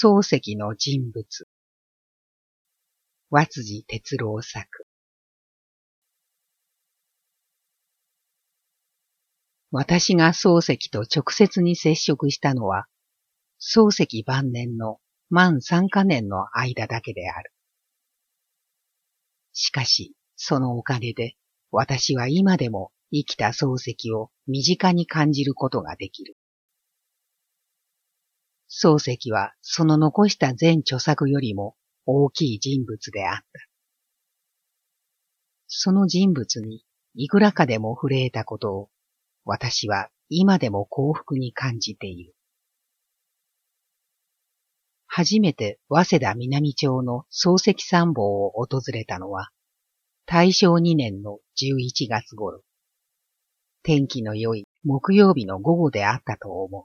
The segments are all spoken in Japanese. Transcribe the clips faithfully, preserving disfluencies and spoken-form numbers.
漱石の人物。和辻哲郎作。私が漱石と直接に接触したのは、漱石晩年の満三カ年の間だけである。しかし、そのおかげで、私は今でも生きた漱石を身近に感じることができる。漱石はその残した全著作よりも大きい人物であった。その人物にいくらかでも触れたことを私は今でも幸福に感じている。初めて早稲田南町の漱石参謀を訪れたのは大正二年のじゅういちがつ頃、天気の良い木曜日の午後であったと思う。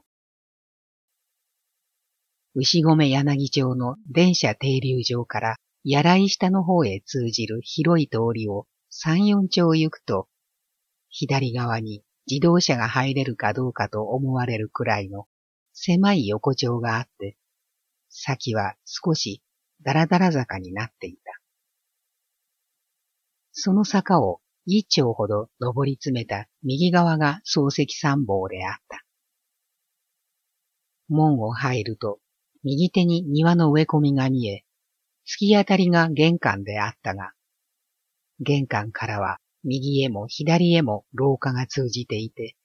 牛込柳町の電車停留場からやらい下の方へ通じる広い通りを三四町行くと、左側に自動車が入れるかどうかと思われるくらいの狭い横丁があって、先は少しだらだら坂になっていた。その坂を一丁ほど登り詰めた右側が漱石参謀であった。門を入ると、右手に庭の植え込みが見え、突き当たりが玄関であったが、玄関からは右へも左へも廊下が通じていて、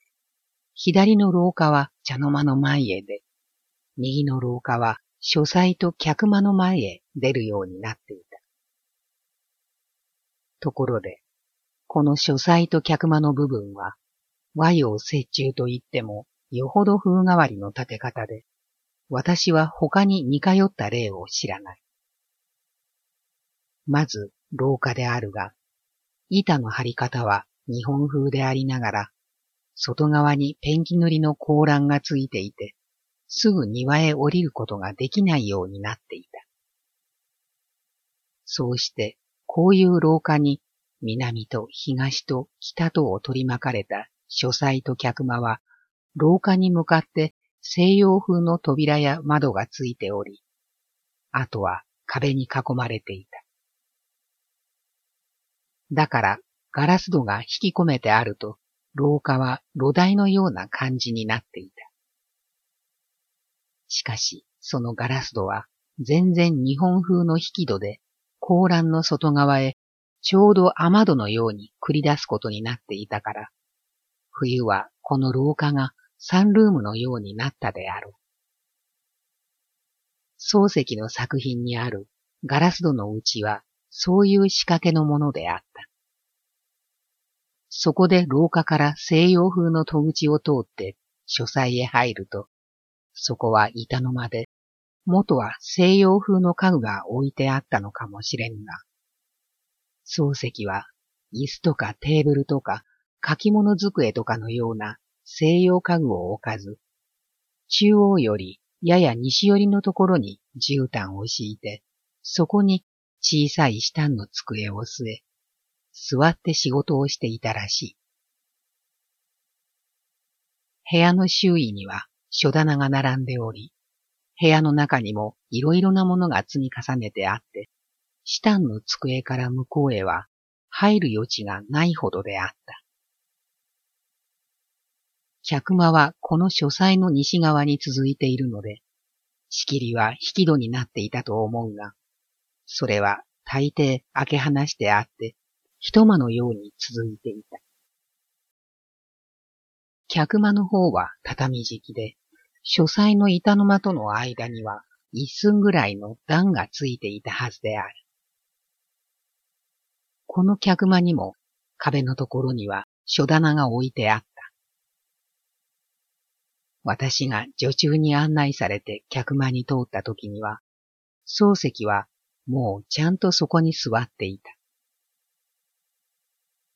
左の廊下は茶の間の前へで、右の廊下は書斎と客間の前へ出るようになっていた。ところで、この書斎と客間の部分は、和洋折衷といっても、よほど風変わりの建て方で、私は他に似通った例を知らない。まず廊下であるが、板の張り方は日本風でありながら、外側にペンキ塗りの高欄がついていて、すぐ庭へ降りることができないようになっていた。そうして、こういう廊下に南と東と北とを取り巻かれた書斎と客間は、廊下に向かって西洋風の扉や窓がついており、あとは壁に囲まれていた。だからガラス戸が引き込めてあると、廊下は露台のような感じになっていた。しかし、そのガラス戸は全然日本風の引き戸で、高欄の外側へちょうど雨戸のように繰り出すことになっていたから、冬はこの廊下がサンルームのようになったであろう。漱石の作品にあるガラス戸のうちはそういう仕掛けのものであった。そこで廊下から西洋風の戸口を通って書斎へ入ると、そこは板の間で、元は西洋風の家具が置いてあったのかもしれんが、漱石は椅子とかテーブルとか書き物机とかのような西洋家具を置かず、中央よりやや西寄りのところに絨毯を敷いて、そこに小さい下の机を据え、座って仕事をしていたらしい。部屋の周囲には書棚が並んでおり、部屋の中にもいろいろなものが積み重ねてあって、下の机から向こうへは入る余地がないほどであった。客間はこの書斎の西側に続いているので、仕切りは引き戸になっていたと思うが、それは大抵開け放してあって、一間のように続いていた。客間の方は畳敷きで、書斎の板の間との間には一寸ぐらいの段がついていたはずである。この客間にも壁のところには書棚が置いてあった。私が女中に案内されて客間に通った時には、漱石はもうちゃんとそこに座っていた。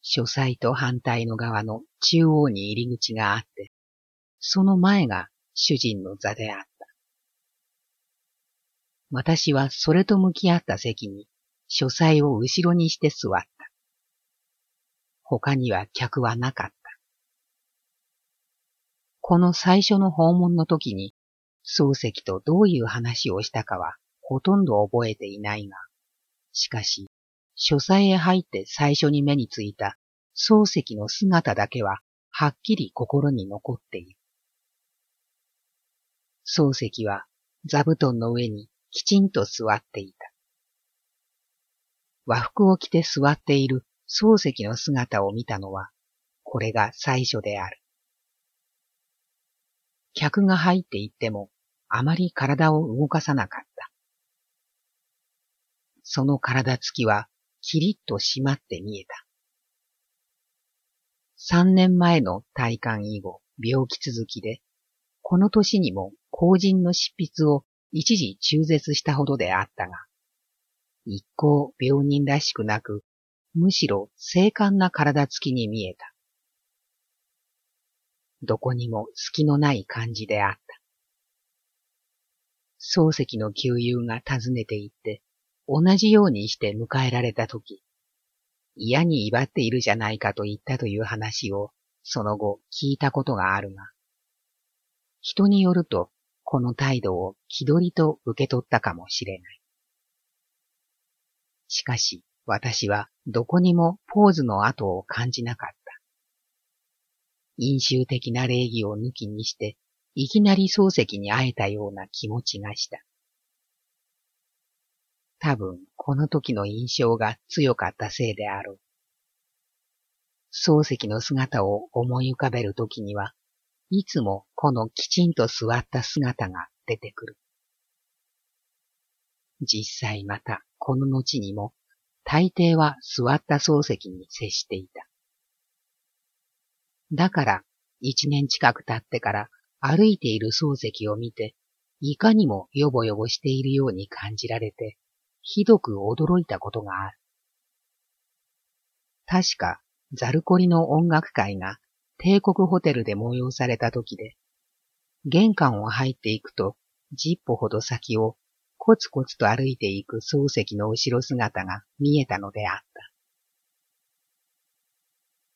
書斎と反対の側の中央に入り口があって、その前が主人の座であった。私はそれと向き合った席に書斎を後ろにして座った。他には客はなかった。この最初の訪問の時に、漱石とどういう話をしたかはほとんど覚えていないが、しかし、書斎へ入って最初に目についた漱石の姿だけははっきり心に残っている。漱石は座布団の上にきちんと座っていた。和服を着て座っている漱石の姿を見たのは、これが最初である。客が入っていっても、あまり体を動かさなかった。その体つきは、キリッと締まって見えた。三年前の退官以後、病気続きで、この年にも後人の執筆を一時中絶したほどであったが、一向病人らしくなく、むしろ精悍な体つきに見えた。どこにも隙のない感じであった。漱石の旧友が訪ねて行って、同じようにして迎えられたとき、嫌に威張っているじゃないかと言ったという話をその後聞いたことがあるが、人によるとこの態度を気取りと受け取ったかもしれない。しかし私はどこにもポーズの跡を感じなかった。飲酒的な礼儀を抜きにして、いきなり漱石に会えたような気持ちがした。多分この時の印象が強かったせいであろう。漱石の姿を思い浮かべる時には、いつもこのきちんと座った姿が出てくる。実際またこの後にも、大抵は座った漱石に接していた。だから一年近く経ってから歩いている漱石を見て、いかにもよぼよぼしているように感じられて、ひどく驚いたことがある。確かザルコリの音楽会が帝国ホテルで催された時で、玄関を入っていくと十歩ほど先をコツコツと歩いていく漱石の後ろ姿が見えたのであった。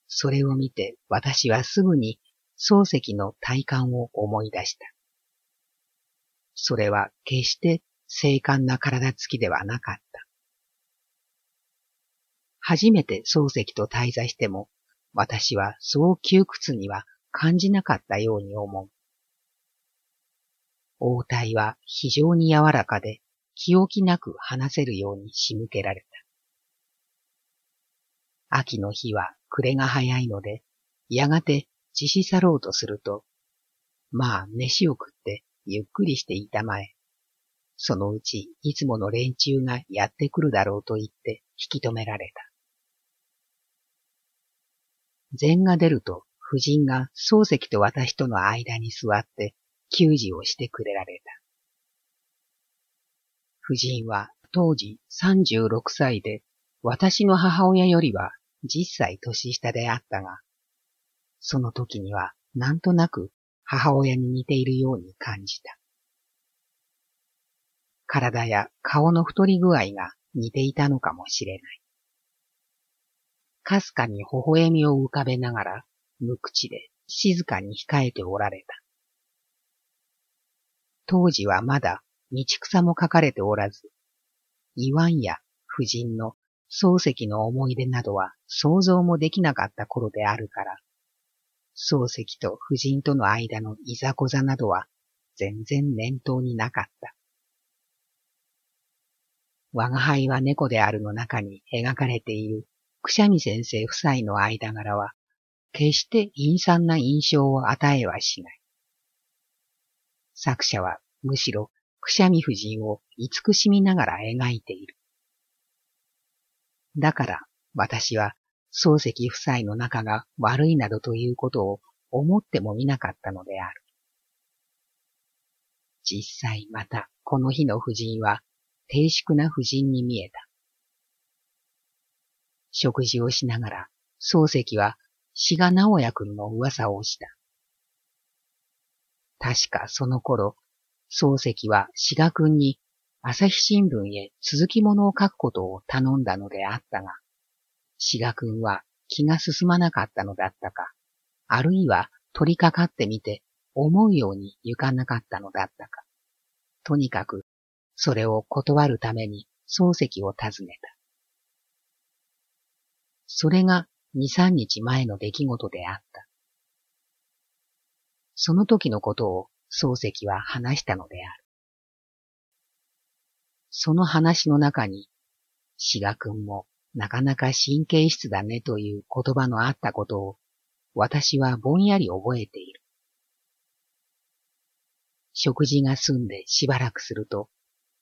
それを見て私はすぐに漱石の体感を思い出した。それは決して精悍な体つきではなかった。初めて漱石と対座しても、私はそう窮屈には感じなかったように思う。応対は非常に柔らかで、気置きなく話せるように仕向けられた。秋の日は暮れが早いので、やがて自死去ろうとすると、まあ飯を食ってゆっくりしていたまえ、そのうちいつもの連中がやってくるだろうと言って引き止められた。膳が出ると、夫人が漱石と私との間に座って給仕をしてくれられた。夫人は当時さんじゅうろくさいで、私の母親よりはじっさい年下であったが、その時にはなんとなく母親に似ているように感じた。体や顔の太り具合が似ていたのかもしれない。かすかに微笑みを浮かべながら、無口で静かに控えておられた。当時はまだ道草も書かれておらず、言わんや夫人の漱石の思い出などは想像もできなかった頃であるから、漱石と夫人との間のいざこざなどは全然念頭になかった。吾輩は猫であるの中に描かれているくしゃみ先生夫妻の間柄は、決して陰惨な印象を与えはしない。作者はむしろくしゃみ夫人を慈しみながら描いている。だから私は漱石夫妻の仲が悪いなどということを思ってもみなかったのである。実際またこの日の夫人は低粛な夫人に見えた。食事をしながら、漱石は志賀直哉君の噂をした。確かその頃、漱石は志賀君に朝日新聞へ続きものを書くことを頼んだのであったが、志賀君は気が進まなかったのだったか、あるいは取り掛かってみて思うように行かなかったのだったか。とにかく、それを断るために漱石を訪ねた。それが二三日前の出来事であった。その時のことを漱石は話したのである。その話の中に、志賀君もなかなか神経質だねという言葉のあったことを、私はぼんやり覚えている。食事が済んでしばらくすると、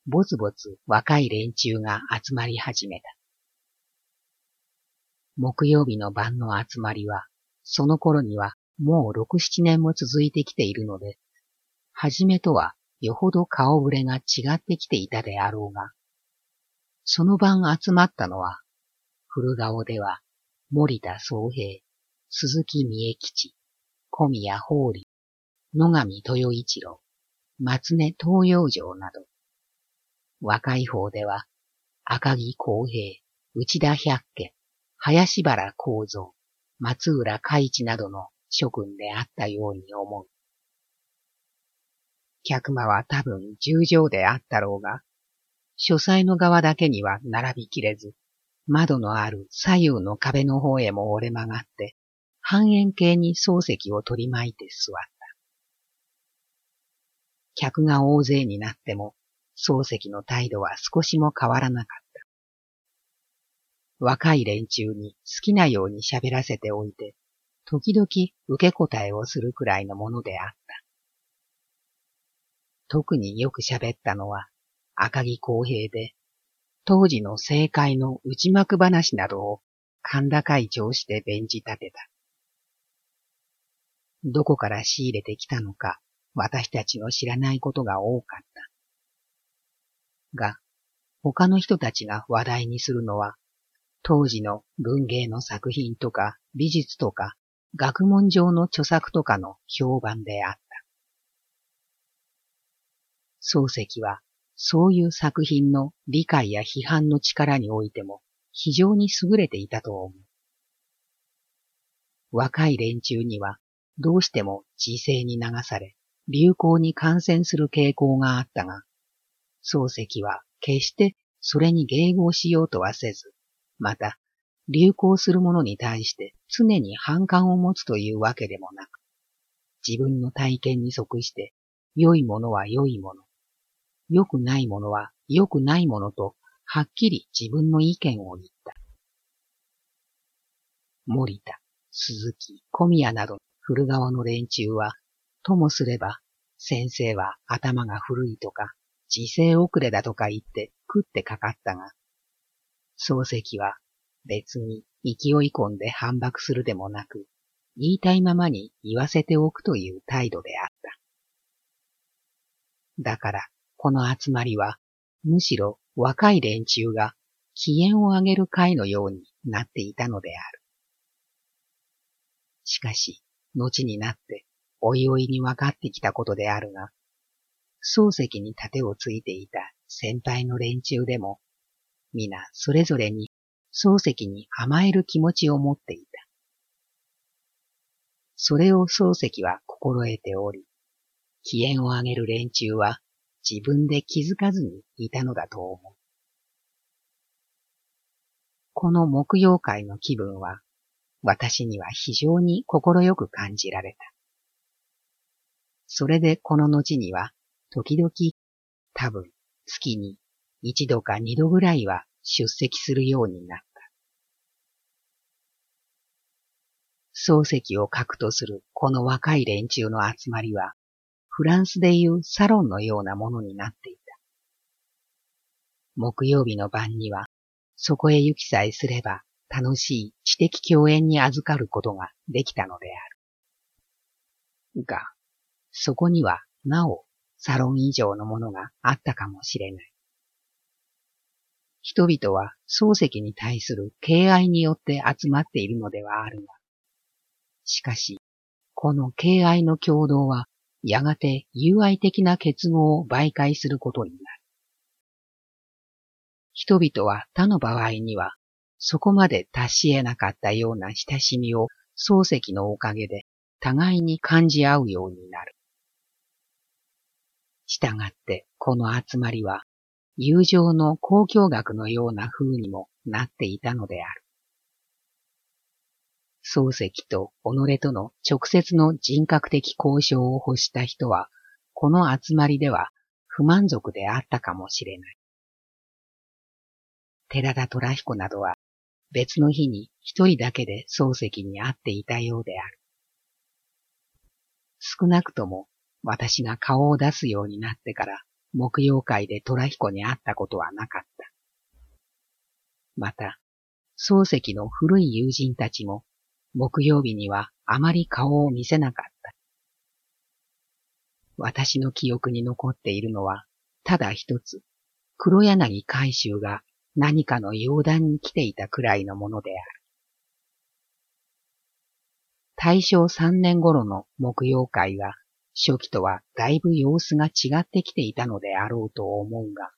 ぼつぼつ若い連中が集まり始めた。木曜日の晩の集まりは、その頃にはもう六七年も続いてきているので、はじめとはよほど顔ぶれが違ってきていたであろうが、その晩集まったのは、古顔では森田宗平、鈴木三重吉、小宮法理、野上豊一郎、松根東洋城など、若い方では赤木公平、内田百家、林原幸三、松浦海一などの諸君であったように思う。客間は多分十畳であったろうが、書斎の側だけには並びきれず、窓のある左右の壁の方へも折れ曲がって、半円形に漱石を取り巻いて座った。客が大勢になっても、漱石の態度は少しも変わらなかった。若い連中に好きなように喋らせておいて、時々受け答えをするくらいのものであった。特によく喋ったのは赤木公平で、当時の政界の内幕話などを甲高い調子で弁じ立てた。どこから仕入れてきたのか、私たちの知らないことが多かった。が、他の人たちが話題にするのは、当時の文芸の作品とか美術とか学問上の著作とかの評判であった。漱石はそういう作品の理解や批判の力においても非常に優れていたと思う。若い連中にはどうしても時勢に流され流行に感染する傾向があったが、漱石は決してそれに迎合しようとはせず、また流行するものに対して常に反感を持つというわけでもなく、自分の体験に即して良いものは良いもの、良くないものは良くないものとはっきり自分の意見を言った。森田、鈴木、小宮など古川の連中は、ともすれば先生は頭が古いとか、時勢遅れだとか言って食ってかかったが、漱石は別に勢い込んで反駁するでもなく、言いたいままに言わせておくという態度であった。だから、この集まりは、むしろ若い連中が気焰を上げる会のようになっていたのである。しかし、後になって、おいおいに分かってきたことであるが、漱石に盾をついていた先輩の連中でも、皆それぞれに漱石に甘える気持ちを持っていた。それを漱石は心得ており、気焰を上げる連中は自分で気づかずにいたのだと思う。この木曜会の気分は、私には非常に心よく感じられた。それでこの後には、時々、多分月に一度か二度ぐらいは出席するようになった。漱石を核とするこの若い連中の集まりは、フランスでいうサロンのようなものになっていた。木曜日の晩には、そこへ行きさえすれば楽しい知的共演に預かることができたのである。が、そこにはなおサロン以上のものがあったかもしれない。人々は漱石に対する敬愛によって集まっているのではあるが、しかし、この敬愛の共同は、やがて友愛的な結合を媒介することになる。人々は他の場合には、そこまで達し得なかったような親しみを漱石のおかげで互いに感じ合うようになる。したがってこの集まりは友情の交響楽のような風にもなっていたのである。漱石と己との直接の人格的交渉を欲した人は、この集まりでは不満足であったかもしれない。寺田虎彦などは別の日に一人だけで漱石に会っていたようである。少なくとも私が顔を出すようになってから木曜会で虎彦に会ったことはなかった。また、漱石の古い友人たちも、木曜日にはあまり顔を見せなかった。私の記憶に残っているのは、ただ一つ、黒柳海舟が何かの用談に来ていたくらいのものである。大正三年頃の木曜会が、初期とはだいぶ様子が違ってきていたのであろうと思うが、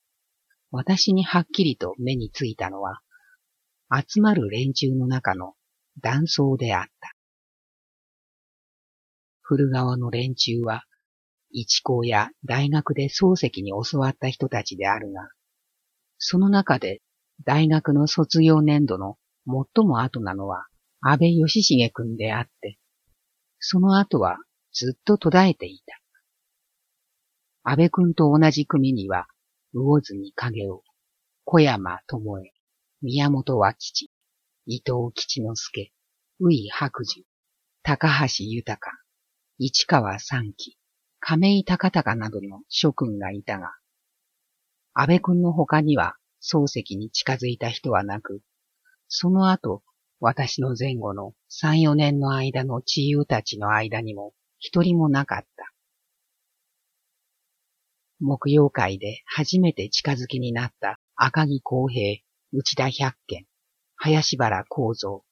私にはっきりと目についたのは、集まる連中の中の断層であった。古川の連中は、一高や大学で漱石に教わった人たちであるが、その中で大学の卒業年度の最も後なのは安倍義重君であって、その後はずっと途絶えていた。安倍君と同じ組には、魚住影雄、小山智恵、宮本和吉、伊藤吉之助、宇井白寿、高橋豊、市川三喜、亀井高隆などの諸君がいたが、安倍君の他には漱石に近づいた人はなく、その後、私の前後の三、四年の間の知友たちの間にも一人もなかった。木曜会で初めて近づきになった赤木公平、内田百軒、林原幸三、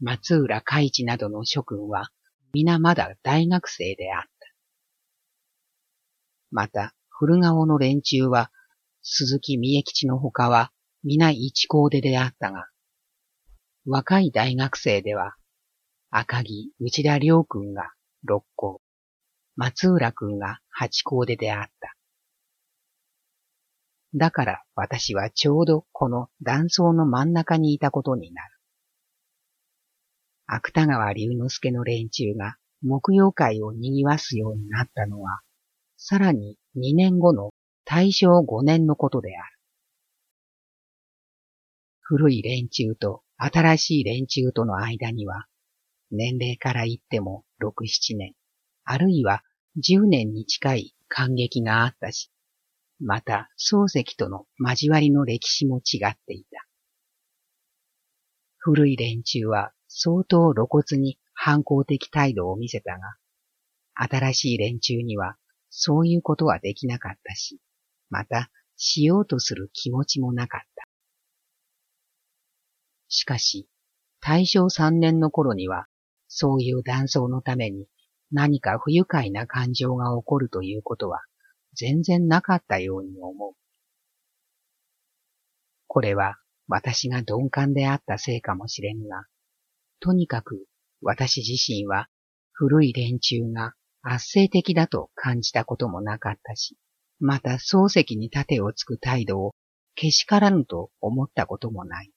松浦海一などの諸君は、皆まだ大学生であった。また、古顔の連中は、鈴木三重吉の他は、皆一高でであったが、若い大学生では、赤木内田良君が六高、松浦君が八高でであった。だから私はちょうどこの断層の真ん中にいたことになる。芥川龍之介の連中が木曜会を賑わすようになったのは、さらににねんごの大正ごねんのことである。古い連中と新しい連中との間には、年齢から言ってもろく、ななねん、あるいはじゅうねんに近い間隙があったし、また、漱石との交わりの歴史も違っていた。古い連中は相当露骨に反抗的態度を見せたが、新しい連中にはそういうことはできなかったし、また、しようとする気持ちもなかった。しかし、大正三年の頃には、そういう断層のために何か不愉快な感情が起こるということは、全然なかったように思う。これは私が鈍感であったせいかもしれんが、とにかく私自身は古い連中が圧政的だと感じたこともなかったし、また漱石に盾をつく態度をけしからぬと思ったこともない。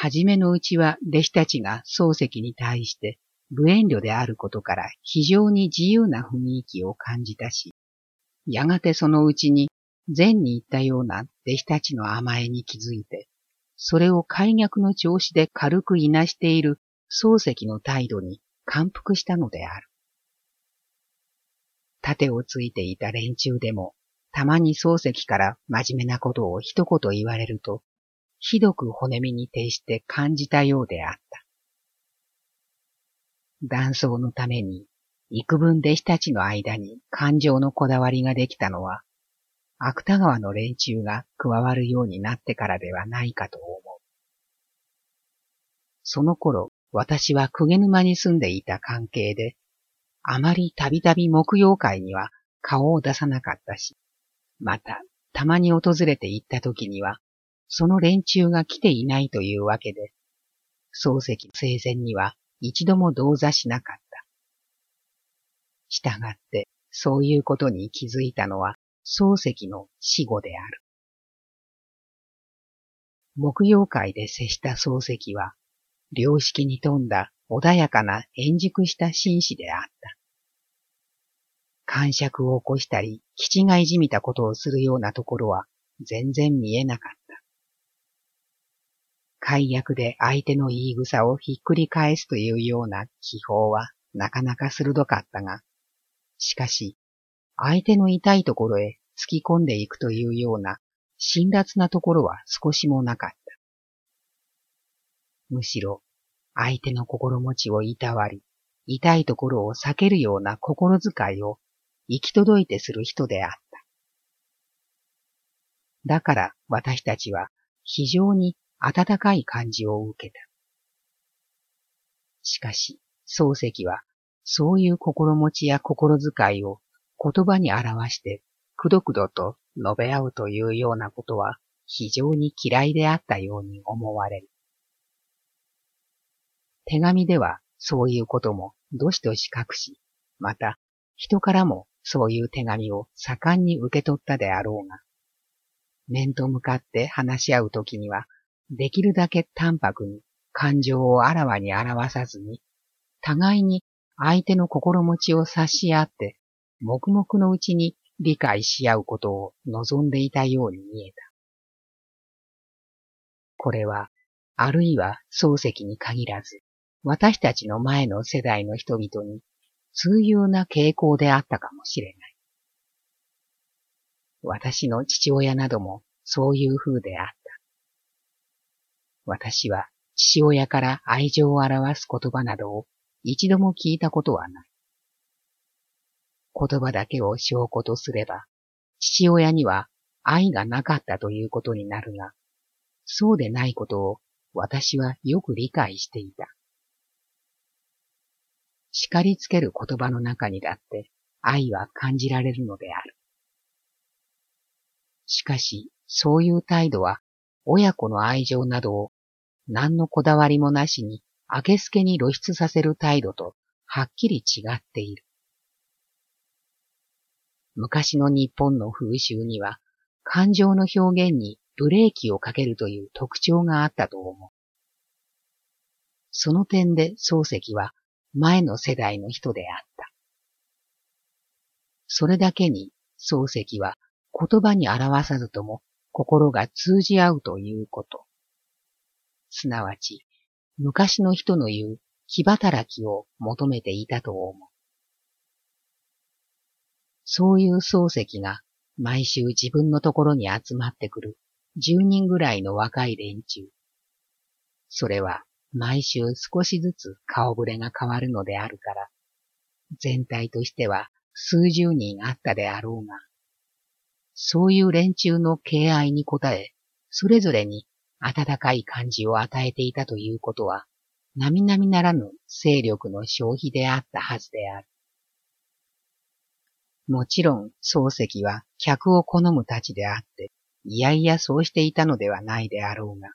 はじめのうちは弟子たちが漱石に対して、無遠慮であることから非常に自由な雰囲気を感じたし、やがてそのうちに前に言ったような弟子たちの甘えに気づいて、それを快逆の調子で軽くいなしている漱石の態度に感服したのである。盾をついていた連中でも、たまに漱石から真面目なことを一言言われると、ひどく骨身に徹して感じたようであった。断層のために、幾分弟子たちの間に感情のこだわりができたのは、芥川の連中が加わるようになってからではないかと思う。その頃、私は鵠沼に住んでいた関係で、あまりたびたび木曜会には顔を出さなかったし、また、たまに訪れて行った時には、その連中が来ていないというわけで、漱石生前には、一度も同座しなかった。したがって、そういうことに気づいたのは漱石の死後である。木曜会で接した漱石は、良識に富んだ穏やかな円熟した紳士であった。癇癪を起こしたり、気違いじみたことをするようなところは全然見えなかった。解約で相手の言い草をひっくり返すというような気法はなかなか鋭かったが、しかし、相手の痛いところへ突き込んでいくというような辛辣なところは少しもなかった。むしろ、相手の心持ちをいたわり、痛いところを避けるような心遣いを行き届いてする人であった。だから私たちは非常に温かい感じを受けた。しかし、漱石はそういう心持ちや心遣いを言葉に表してくどくどと述べ合うというようなことは非常に嫌いであったように思われる。手紙ではそういうこともどしどし書くし、また人からもそういう手紙を盛んに受け取ったであろうが、面と向かって話し合うときには、できるだけ淡白に感情をあらわに表さずに、互いに相手の心持ちを察し合って、黙々のうちに理解し合うことを望んでいたように見えた。これは、あるいは漱石に限らず、私たちの前の世代の人々に通用な傾向であったかもしれない。私の父親などもそういう風であった。私は父親から愛情を表す言葉などを一度も聞いたことはない。言葉だけを証拠とすれば、父親には愛がなかったということになるが、そうでないことを私はよく理解していた。叱りつける言葉の中にだって愛は感じられるのである。しかし、そういう態度は、親子の愛情などを、何のこだわりもなしに、あけすけに露出させる態度と、はっきり違っている。昔の日本の風習には、感情の表現にブレーキをかけるという特徴があったと思う。その点で漱石は、前の世代の人であった。それだけに、漱石は、言葉に表さずとも心が通じ合うということ。すなわち、昔の人の言う気働きを求めていたと思う。そういう漱石が毎週自分のところに集まってくるじゅうにんぐらいの若い連中。それは毎週少しずつ顔ぶれが変わるのであるから、全体としては数十人あったであろうが、そういう連中の敬愛に応え、それぞれに温かい感じを与えていたということは、並々ならぬ精力の消費であったはずである。もちろん、漱石は客を好むたちであって、いやいやそうしていたのではないであろうが、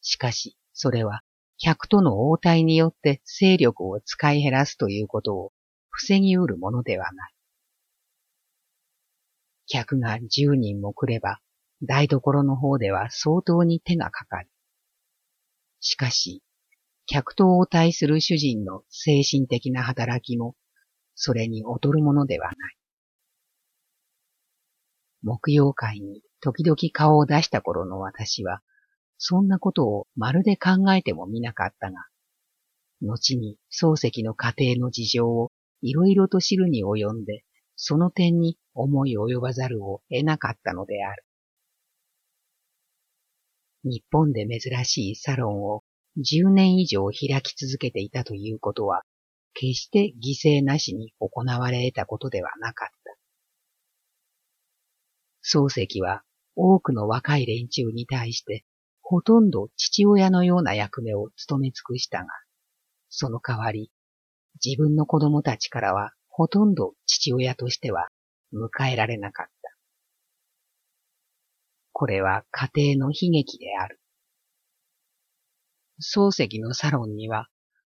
しかし、それは客との応対によって精力を使い減らすということを防ぎ得るものではない。客が十人も来れば、台所の方では相当に手がかかる。しかし、客と応対する主人の精神的な働きも、それに劣るものではない。木曜会に時々顔を出した頃の私は、そんなことをまるで考えてもみなかったが、後に漱石の家庭の事情をいろいろと知るに及んで、その点に思い及ばざるを得なかったのである。日本で珍しいサロンをじゅうねん以上開き続けていたということは、決して犠牲なしに行われ得たことではなかった。漱石は多くの若い連中に対して、ほとんど父親のような役目を務め尽くしたが、その代わり、自分の子供たちからは、ほとんど父親としては迎えられなかった。これは家庭の悲劇である。漱石のサロンには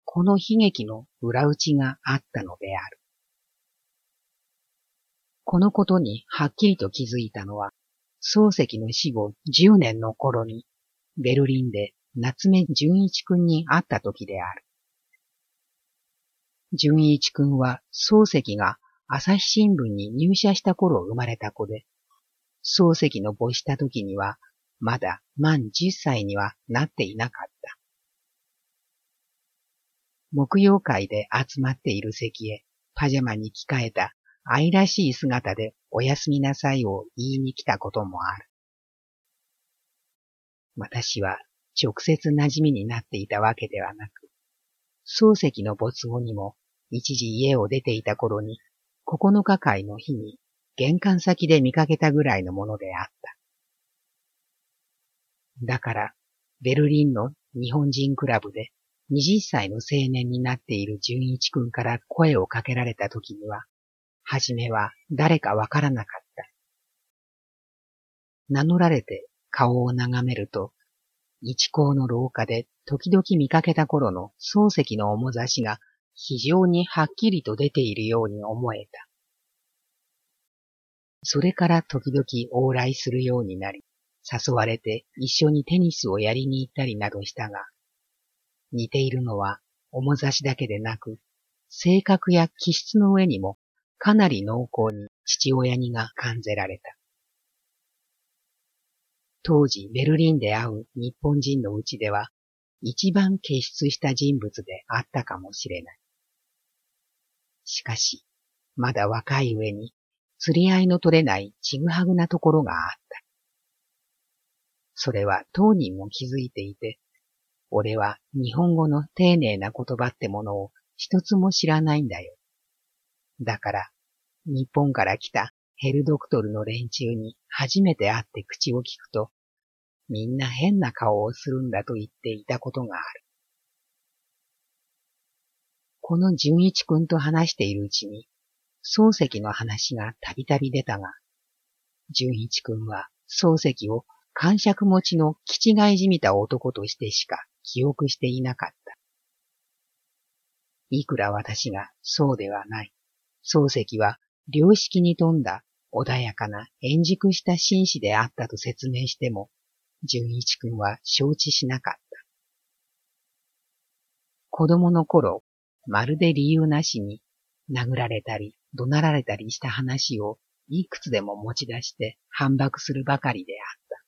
この悲劇の裏打ちがあったのである。このことにはっきりと気づいたのは、漱石の死後じゅうねんの頃に、ベルリンで夏目純一君に会った時である。純一君は漱石が朝日新聞に入社した頃生まれた子で、漱石の没した時にはまだ満じゅっさいにはなっていなかった。木曜会で集まっている席へパジャマに着替えた愛らしい姿でおやすみなさいを言いに来たこともある。私は直接馴染みになっていたわけではなく、漱石の没後にも一時家を出ていた頃にここのかかいの日に玄関先で見かけたぐらいのものであった。だからベルリンの日本人クラブではたちの青年になっている純一君から声をかけられた時には、はじめは誰かわからなかった。名乗られて顔を眺めると、一高の廊下で時々見かけた頃の漱石の面差しが非常にはっきりと出ているように思えた。それから時々往来するようになり、誘われて一緒にテニスをやりに行ったりなどしたが、似ているのは面差しだけでなく、性格や気質の上にもかなり濃厚に父親にが感じられた。当時ベルリンで会う日本人のうちでは、一番傑出した人物であったかもしれない。しかし、まだ若い上に、釣り合いの取れないちぐはぐなところがあった。それは当人も気づいていて、俺は日本語の丁寧な言葉ってものを一つも知らないんだよ。だから、日本から来たヘルドクトルの連中に初めて会って口を聞くと、みんな変な顔をするんだと言っていたことがある。この純一君と話しているうちに、漱石の話がたびたび出たが、純一君は漱石を癇癪持ちの気違いじみた男としてしか記憶していなかった。いくら私がそうではない。漱石は良識に富んだ穏やかな円熟した紳士であったと説明しても、純一君は承知しなかった。子供の頃、まるで理由なしに殴られたり怒鳴られたりした話をいくつでも持ち出して反駁するばかりであった。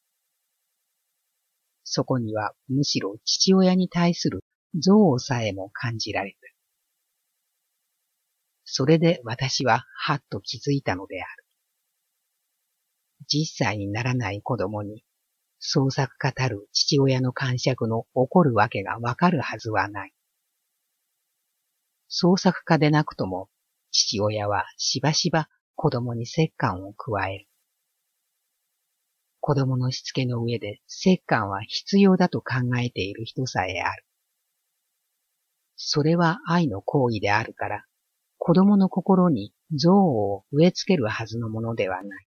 そこにはむしろ父親に対する憎悪さえも感じられた。それで私ははっと気づいたのである。じっさいにならない子供に、創作家たる父親の癇癪の起こるわけがわかるはずはない。創作家でなくとも、父親はしばしば子供に折檻を加える。子供のしつけの上で折檻は必要だと考えている人さえある。それは愛の行為であるから、子供の心に憎悪を植え付けるはずのものではない。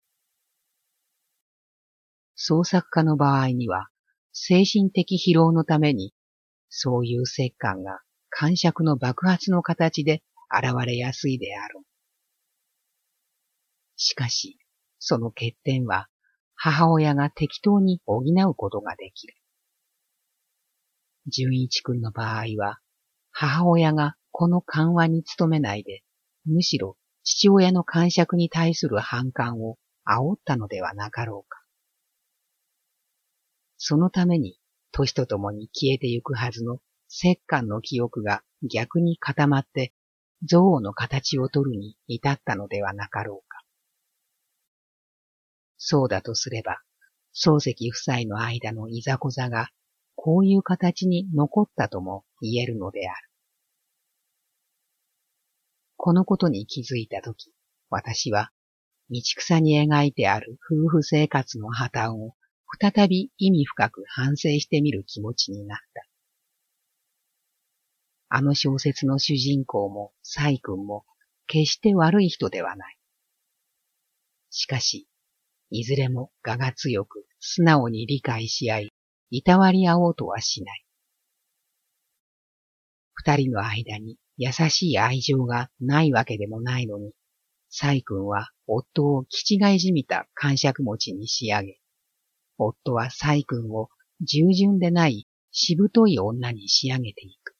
創作家の場合には、精神的疲労のために、そういう折檻が癇癪の爆発の形で現れやすいであろう。しかし、その欠点は、母親が適当に補うことができる。純一君の場合は、母親がこの緩和に努めないで、むしろ父親の癇癪に対する反感を煽ったのではなかろうか。そのために、年とともに消えてゆくはずの折檻の記憶が逆に固まって、憎悪の形をとるに至ったのではなかろうか。そうだとすれば、漱石夫妻の間のいざこざが、こういう形に残ったとも言えるのである。このことに気づいたとき、私は、道草に描いてある夫婦生活の破綻を再び意味深く反省してみる気持ちになった。あの小説の主人公も崔君も決して悪い人ではない。しかし、いずれも我が強く素直に理解し合い、いたわり合おうとはしない。二人の間に優しい愛情がないわけでもないのに、細君は夫を気違いじみた癇癪持ちに仕上げ、夫は細君を従順でないしぶとい女に仕上げていく。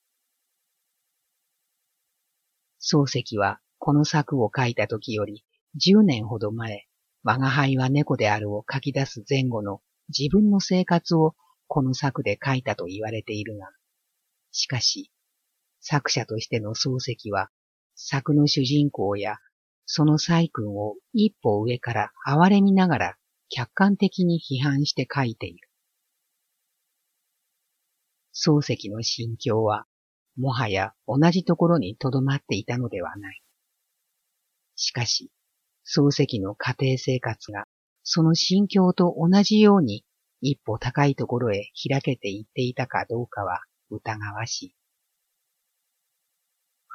漱石はこの作を書いた時よりじゅうねんほど前、我が輩は猫であるを書き出す前後の自分の生活をこの作で書いたと言われているが、しかし、作者としての漱石は、作の主人公やその細君を一歩上から哀れみながら客観的に批判して書いている。漱石の心境は、もはや同じところに留まっていたのではない。しかし、漱石の家庭生活が、その心境と同じように一歩高いところへ開けていっていたかどうかは疑わしい。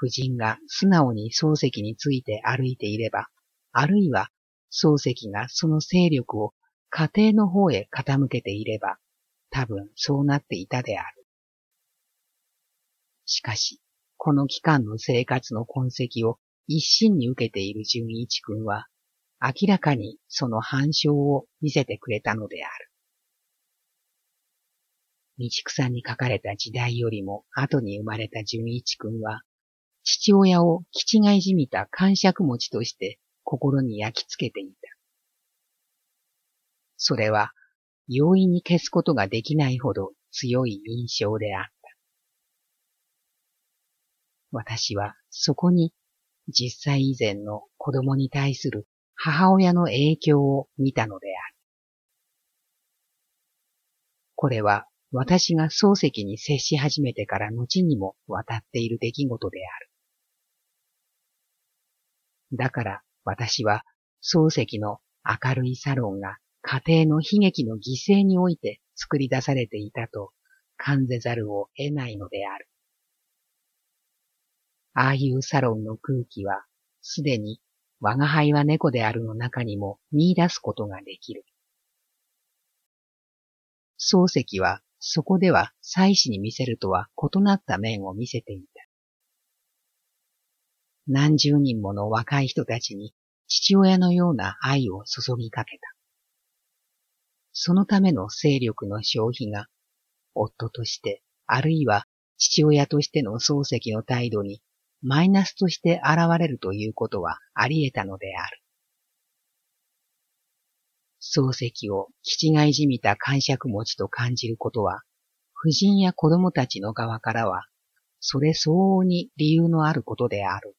夫人が素直に漱石について歩いていれば、あるいは漱石がその勢力を家庭の方へ傾けていれば、多分そうなっていたである。しかし、この期間の生活の痕跡を一身に受けている純一君は、明らかにその反証を見せてくれたのである。道草に書かれた時代よりも後に生まれた純一君は、父親を気違いじみた癇癪持ちとして心に焼き付けていた。それは容易に消すことができないほど強い印象であった。私はそこにじっさい以前の子供に対する母親の影響を見たのである。これは私が漱石に接し始めてから後にも渡っている出来事である。だから私は漱石の明るいサロンが家庭の悲劇の犠牲において作り出されていたと感じざるを得ないのである。ああいうサロンの空気はすでに我が輩は猫であるの中にも見出すことができる。漱石はそこでは妻子に見せるとは異なった面を見せていた。何十人もの若い人たちに父親のような愛を注ぎかけた。そのための精力の消費が、夫としてあるいは父親としての漱石の態度にマイナスとして現れるということはあり得たのである。漱石を気違いじみた癇癪持ちと感じることは、夫人や子供たちの側からは、それ相応に理由のあることである。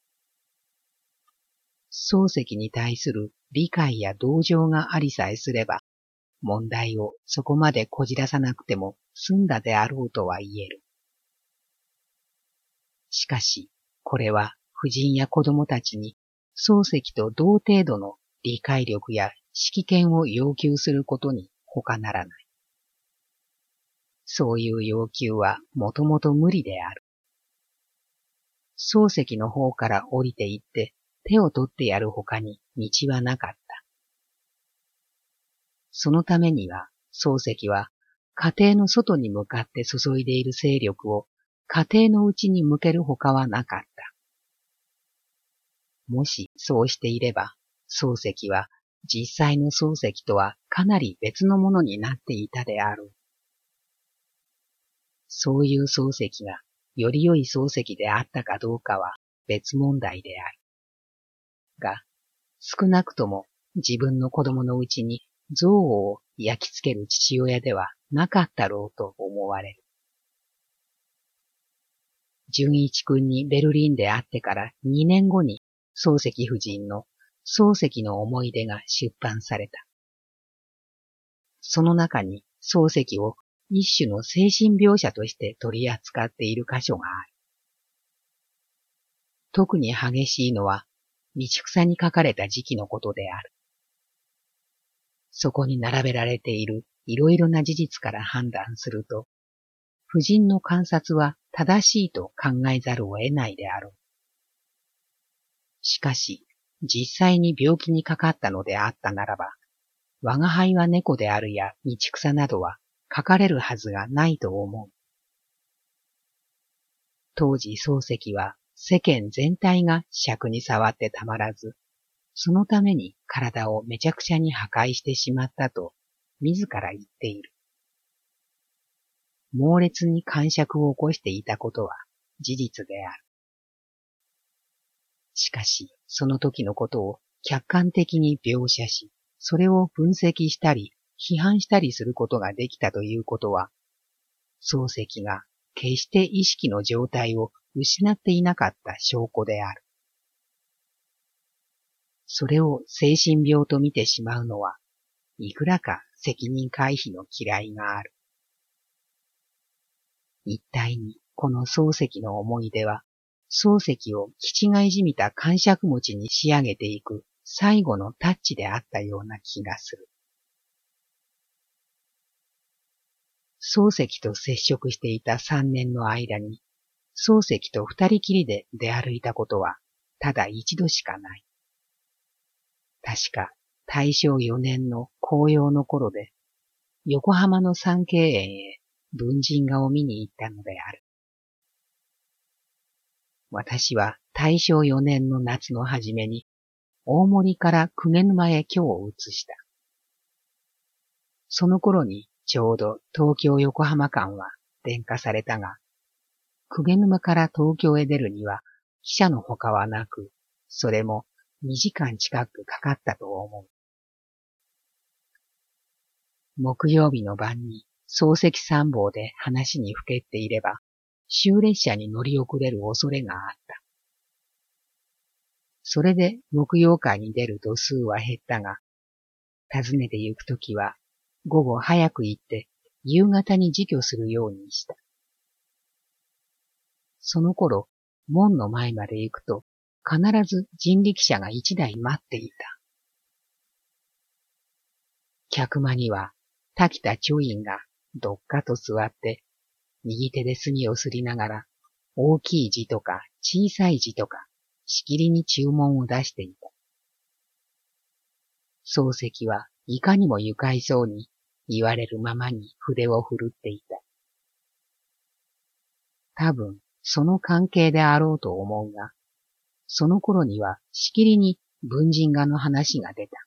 漱石に対する理解や同情がありさえすれば、問題をそこまでこじらさなくても済んだであろうとは言える。しかし、これは夫人や子供たちに、漱石と同程度の理解力や指揮権を要求することに他ならない。そういう要求はもともと無理である。漱石の方から降りていって手を取ってやる他に道はなかった。そのためには漱石は家庭の外に向かって注いでいる勢力を家庭の内に向ける他はなかった。もしそうしていれば、漱石は実際の漱石とはかなり別のものになっていたであろう。そういう漱石がより良い漱石であったかどうかは別問題である。が、少なくとも自分の子供のうちに憎悪を焼き付ける父親ではなかったろうと思われる。純一君にベルリンで会ってからにねんごに漱石夫人の漱石の思い出が出版された。その中に漱石を一種の精神描写として取り扱っている箇所がある。特に激しいのは、道草に書かれた時期のことである。そこに並べられているいろいろな事実から判断すると、夫人の観察は正しいと考えざるを得ないであろう。しかし、実際に病気にかかったのであったならば、我が輩は猫であるや道草などは書かれるはずがないと思う。当時漱石は世間全体が癪に触ってたまらず、そのために体をめちゃくちゃに破壊してしまったと自ら言っている。猛烈に癇癪を起こしていたことは事実である。しかし、その時のことを客観的に描写し、それを分析したり批判したりすることができたということは、漱石が決して意識の状態を失っていなかった証拠である。それを精神病と見てしまうのは、いくらか責任回避の嫌いがある。一体にこの漱石の思い出は、漱石を気違いじみた癇癪持ちに仕上げていく最後のタッチであったような気がする。漱石と接触していたさんねんの間に、漱石と二人きりで出歩いたことはただ一度しかない。確か大正よねんの紅葉の頃で、横浜の三景園へ文人画を見に行ったのである。私は大正よねんの夏の初めに、大森から鵠沼へ居を移した。その頃にちょうど東京横浜間は電化されたが、鵠沼から東京へ出るには汽車のほかはなく、それもにじかん近くかかったと思う。木曜日の晩に漱石参謀で話にふけっていれば、終列車に乗り遅れる恐れがあった。それで木曜会に出る度数は減ったが、訪ねて行くときは午後早く行って夕方に自居するようにした。その頃、門の前まで行くと必ず人力車が一台待っていた。客間には滝田著院がどっかと座って、右手で墨をすりながら、大きい字とか小さい字とか、しきりに注文を出していた。漱石はいかにも愉快そうに、言われるままに筆を振るっていた。多分、その関係であろうと思うが、その頃にはしきりに文人画の話が出た。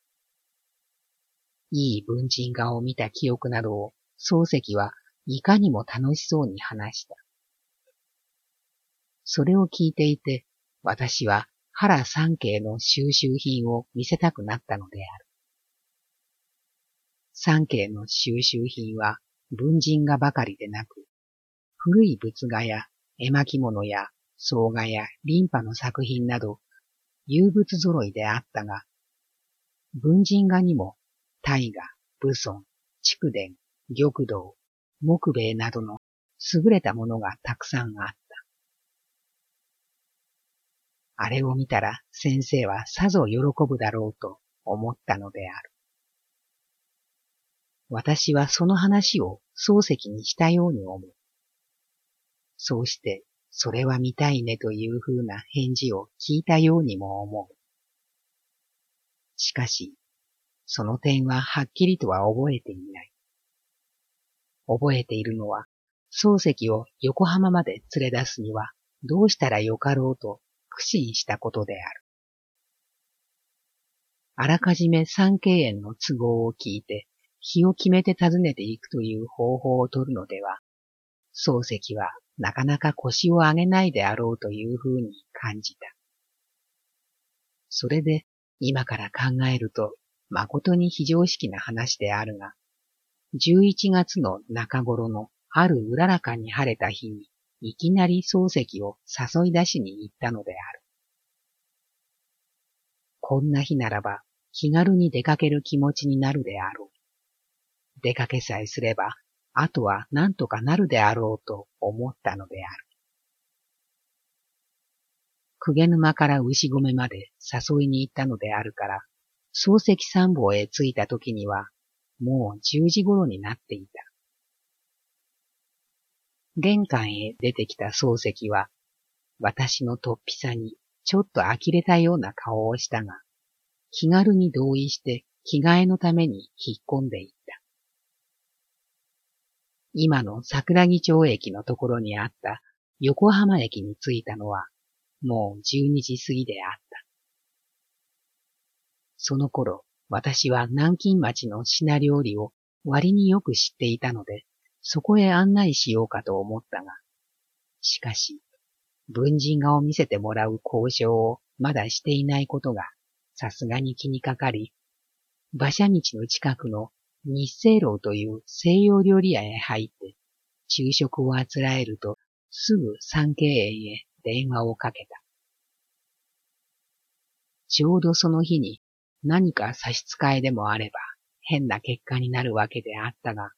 いい文人画を見た記憶などを、漱石はいかにも楽しそうに話した。それを聞いていて、私は原三景の収集品を見せたくなったのである。三景の収集品は文人画ばかりでなく、古い仏画や絵巻物や宋画や琳派の作品など、有物揃いであったが、文人画にも大河、武尊、竹伝、玉堂、木米などの優れたものがたくさんあった。あれを見たら先生はさぞ喜ぶだろうと思ったのである。私はその話を漱石にしたように思う。そうして、それは見たいねというふうな返事を聞いたようにも思う。しかし、その点ははっきりとは覚えていない。覚えているのは、漱石を横浜まで連れ出すにはどうしたらよかろうと苦心したことである。あらかじめ三景園の都合を聞いて、日を決めて訪ねていくという方法を取るのでは、漱石はなかなか腰を上げないであろうというふうに感じた。それで、今から考えると、誠に非常識な話であるが、じゅういちがつの中頃のあるうららかに晴れた日に、いきなり漱石を誘い出しに行ったのである。こんな日ならば気軽に出かける気持ちになるであろう。出かけさえすれば、あとはなんとかなるであろうと思ったのである。鵠沼から牛込まで誘いに行ったのであるから、漱石参謀へ着いた時には、もう十時頃になっていた。玄関へ出てきた漱石は、私の突飛さにちょっと呆れたような顔をしたが、気軽に同意して着替えのために引っ込んでいった。今の桜木町駅のところにあった横浜駅に着いたのは、もう十二時過ぎであった。その頃、私は南京町の品料理を割によく知っていたので、そこへ案内しようかと思ったが、しかし、文人画を見せてもらう交渉をまだしていないことが、さすがに気にかかり、馬車道の近くの日清楼という西洋料理屋へ入って、昼食をあつらえると、すぐ三景園へ電話をかけた。ちょうどその日に何か差し支えでもあれば変な結果になるわけであったが、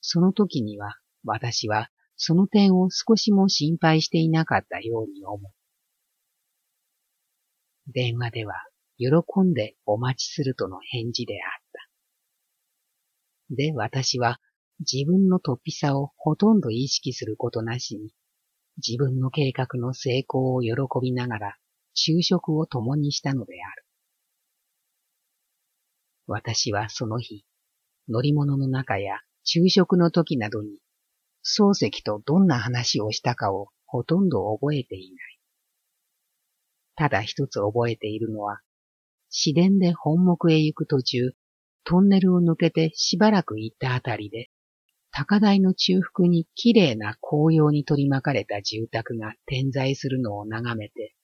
その時には私はその点を少しも心配していなかったように思う。電話では喜んでお待ちするとの返事であった。で、私は自分の突飛さをほとんど意識することなしに、自分の計画の成功を喜びながら昼食を共にしたのである。私はその日、乗り物の中や昼食の時などに、漱石とどんな話をしたかをほとんど覚えていない。ただ一つ覚えているのは、市電で本木へ行く途中、トンネルを抜けてしばらく行ったあたりで、高台の中腹に綺麗な紅葉に取り巻かれた住宅が点在するのを眺めて、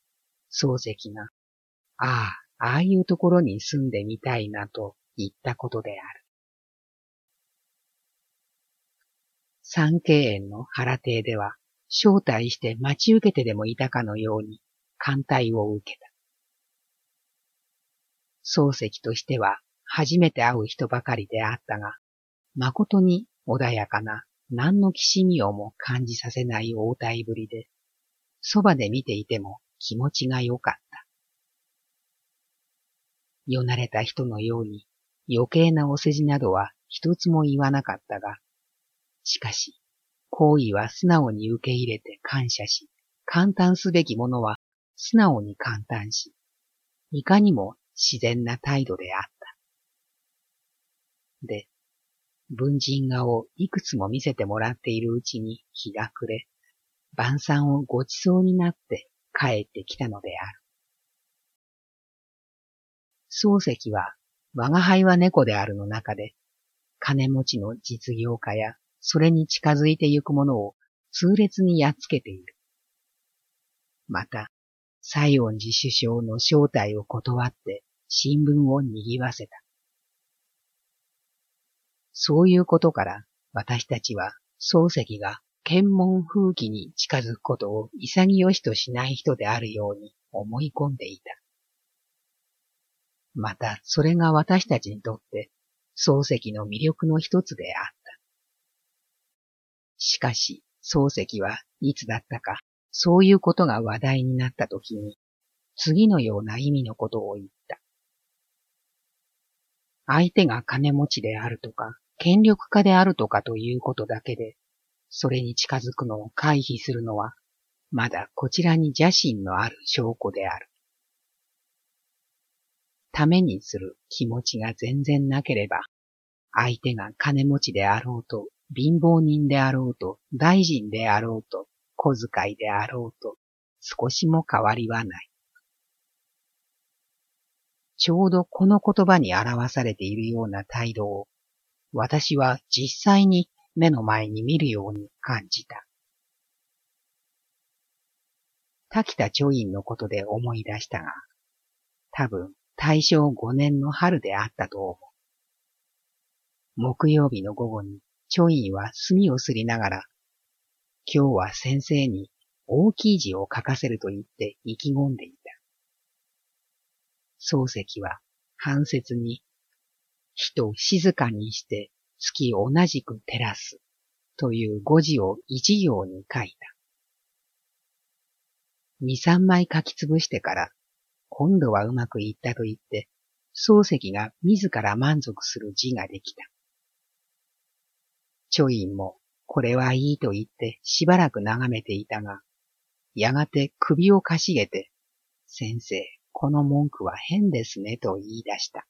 漱石が、ああ、ああいうところに住んでみたいなと言ったことである。三景園の原邸では、招待して待ち受けてでもいたかのように、歓待を受けた。漱石としては、初めて会う人ばかりであったが、誠に穏やかな、何のきしみをも感じさせない応対ぶりで、そばで見ていても、気持ちが良かった。よなれた人のように余計なお世辞などは一つも言わなかったが、しかし、好意は素直に受け入れて感謝し、感嘆すべきものは素直に感嘆し、いかにも自然な態度であった。で、文人画をいくつも見せてもらっているうちに日が暮れ、晩餐をごちそうになって、帰ってきたのである。漱石は、我が輩は猫であるの中で、金持ちの実業家や、それに近づいてゆくものを痛烈にやっつけている。また、西園寺首相の招待を断って、新聞を賑わせた。そういうことから、私たちは、漱石が、検問風紀に近づくことを潔しとしない人であるように思い込んでいた。また、それが私たちにとって、漱石の魅力の一つであった。しかし、漱石はいつだったか、そういうことが話題になったときに、次のような意味のことを言った。相手が金持ちであるとか、権力家であるとかということだけで、それに近づくのを回避するのは、まだこちらに邪心のある証拠である。ためにする気持ちが全然なければ、相手が金持ちであろうと、貧乏人であろうと、大臣であろうと、小遣いであろうと、少しも変わりはない。ちょうどこの言葉に表されているような態度を、私は実際に、目の前に見るように感じた。滝田著院のことで思い出したが、多分大正五年の春であったと思う。木曜日の午後に著院は墨をすりながら、今日は先生に大きい字を書かせると言って意気込んでいた。漱石は反切に、人静かにして、月同じく照らすという五字を一行に書いた。二三枚書きつぶしてから、今度はうまくいったと言って、漱石が自ら満足する字ができた。著院もこれはいいと言ってしばらく眺めていたが、やがて首をかしげて、先生、この文句は変ですねと言い出した。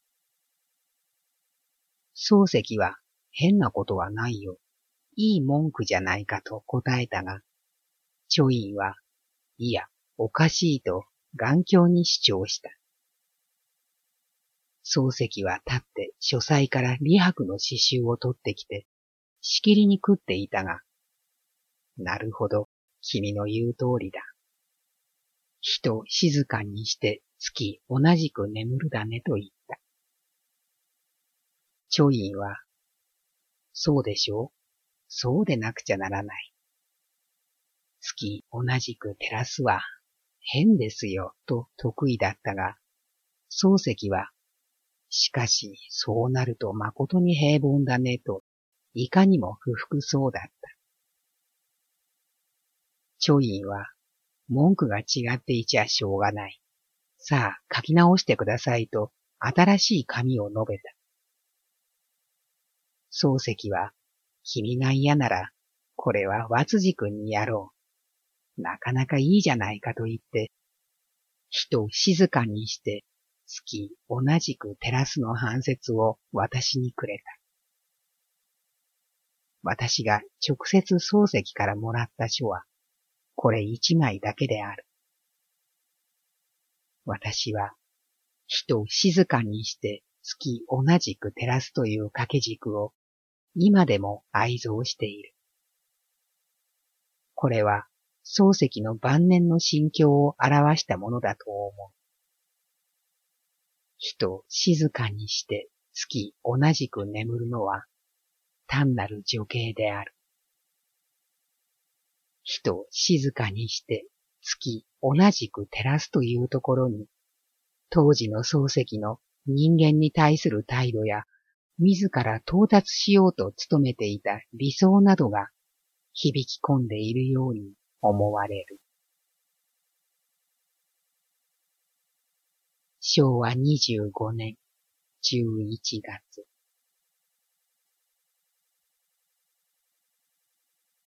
漱石は、変なことはないよ。いい文句じゃないかと答えたが、著院は、いや、おかしいと、頑強に主張した。漱石は立って書斎から李白の詩集を取ってきて、しきりに食っていたが、なるほど、君の言う通りだ。人静かにして月同じく眠るだねと言った。張院は、そうでしょう、そうでなくちゃならない。月同じく照らすは変ですよと得意だったが、漱石は、しかしそうなると誠に平凡だねと、いかにも不服そうだった。張院は、文句が違っていちゃしょうがない。さあ書き直してくださいと新しい紙を述べた。漱石は、君が嫌なら、これは和辻君にやろう。なかなかいいじゃないかと言って、人静かにして、月同じく照らすの半節を私にくれた。私が直接漱石からもらった書は、これ一枚だけである。私は、人静かにして、月同じく照らすという掛け軸を今でも愛蔵している。これは漱石の晩年の心境を表したものだと思う。人静かにして月同じく眠るのは単なる情景である。人静かにして月同じく照らすというところに、当時の漱石の人間に対する態度や、自ら到達しようと努めていた理想などが響き込んでいるように思われる。昭和にじゅうごねんじゅういちがつ。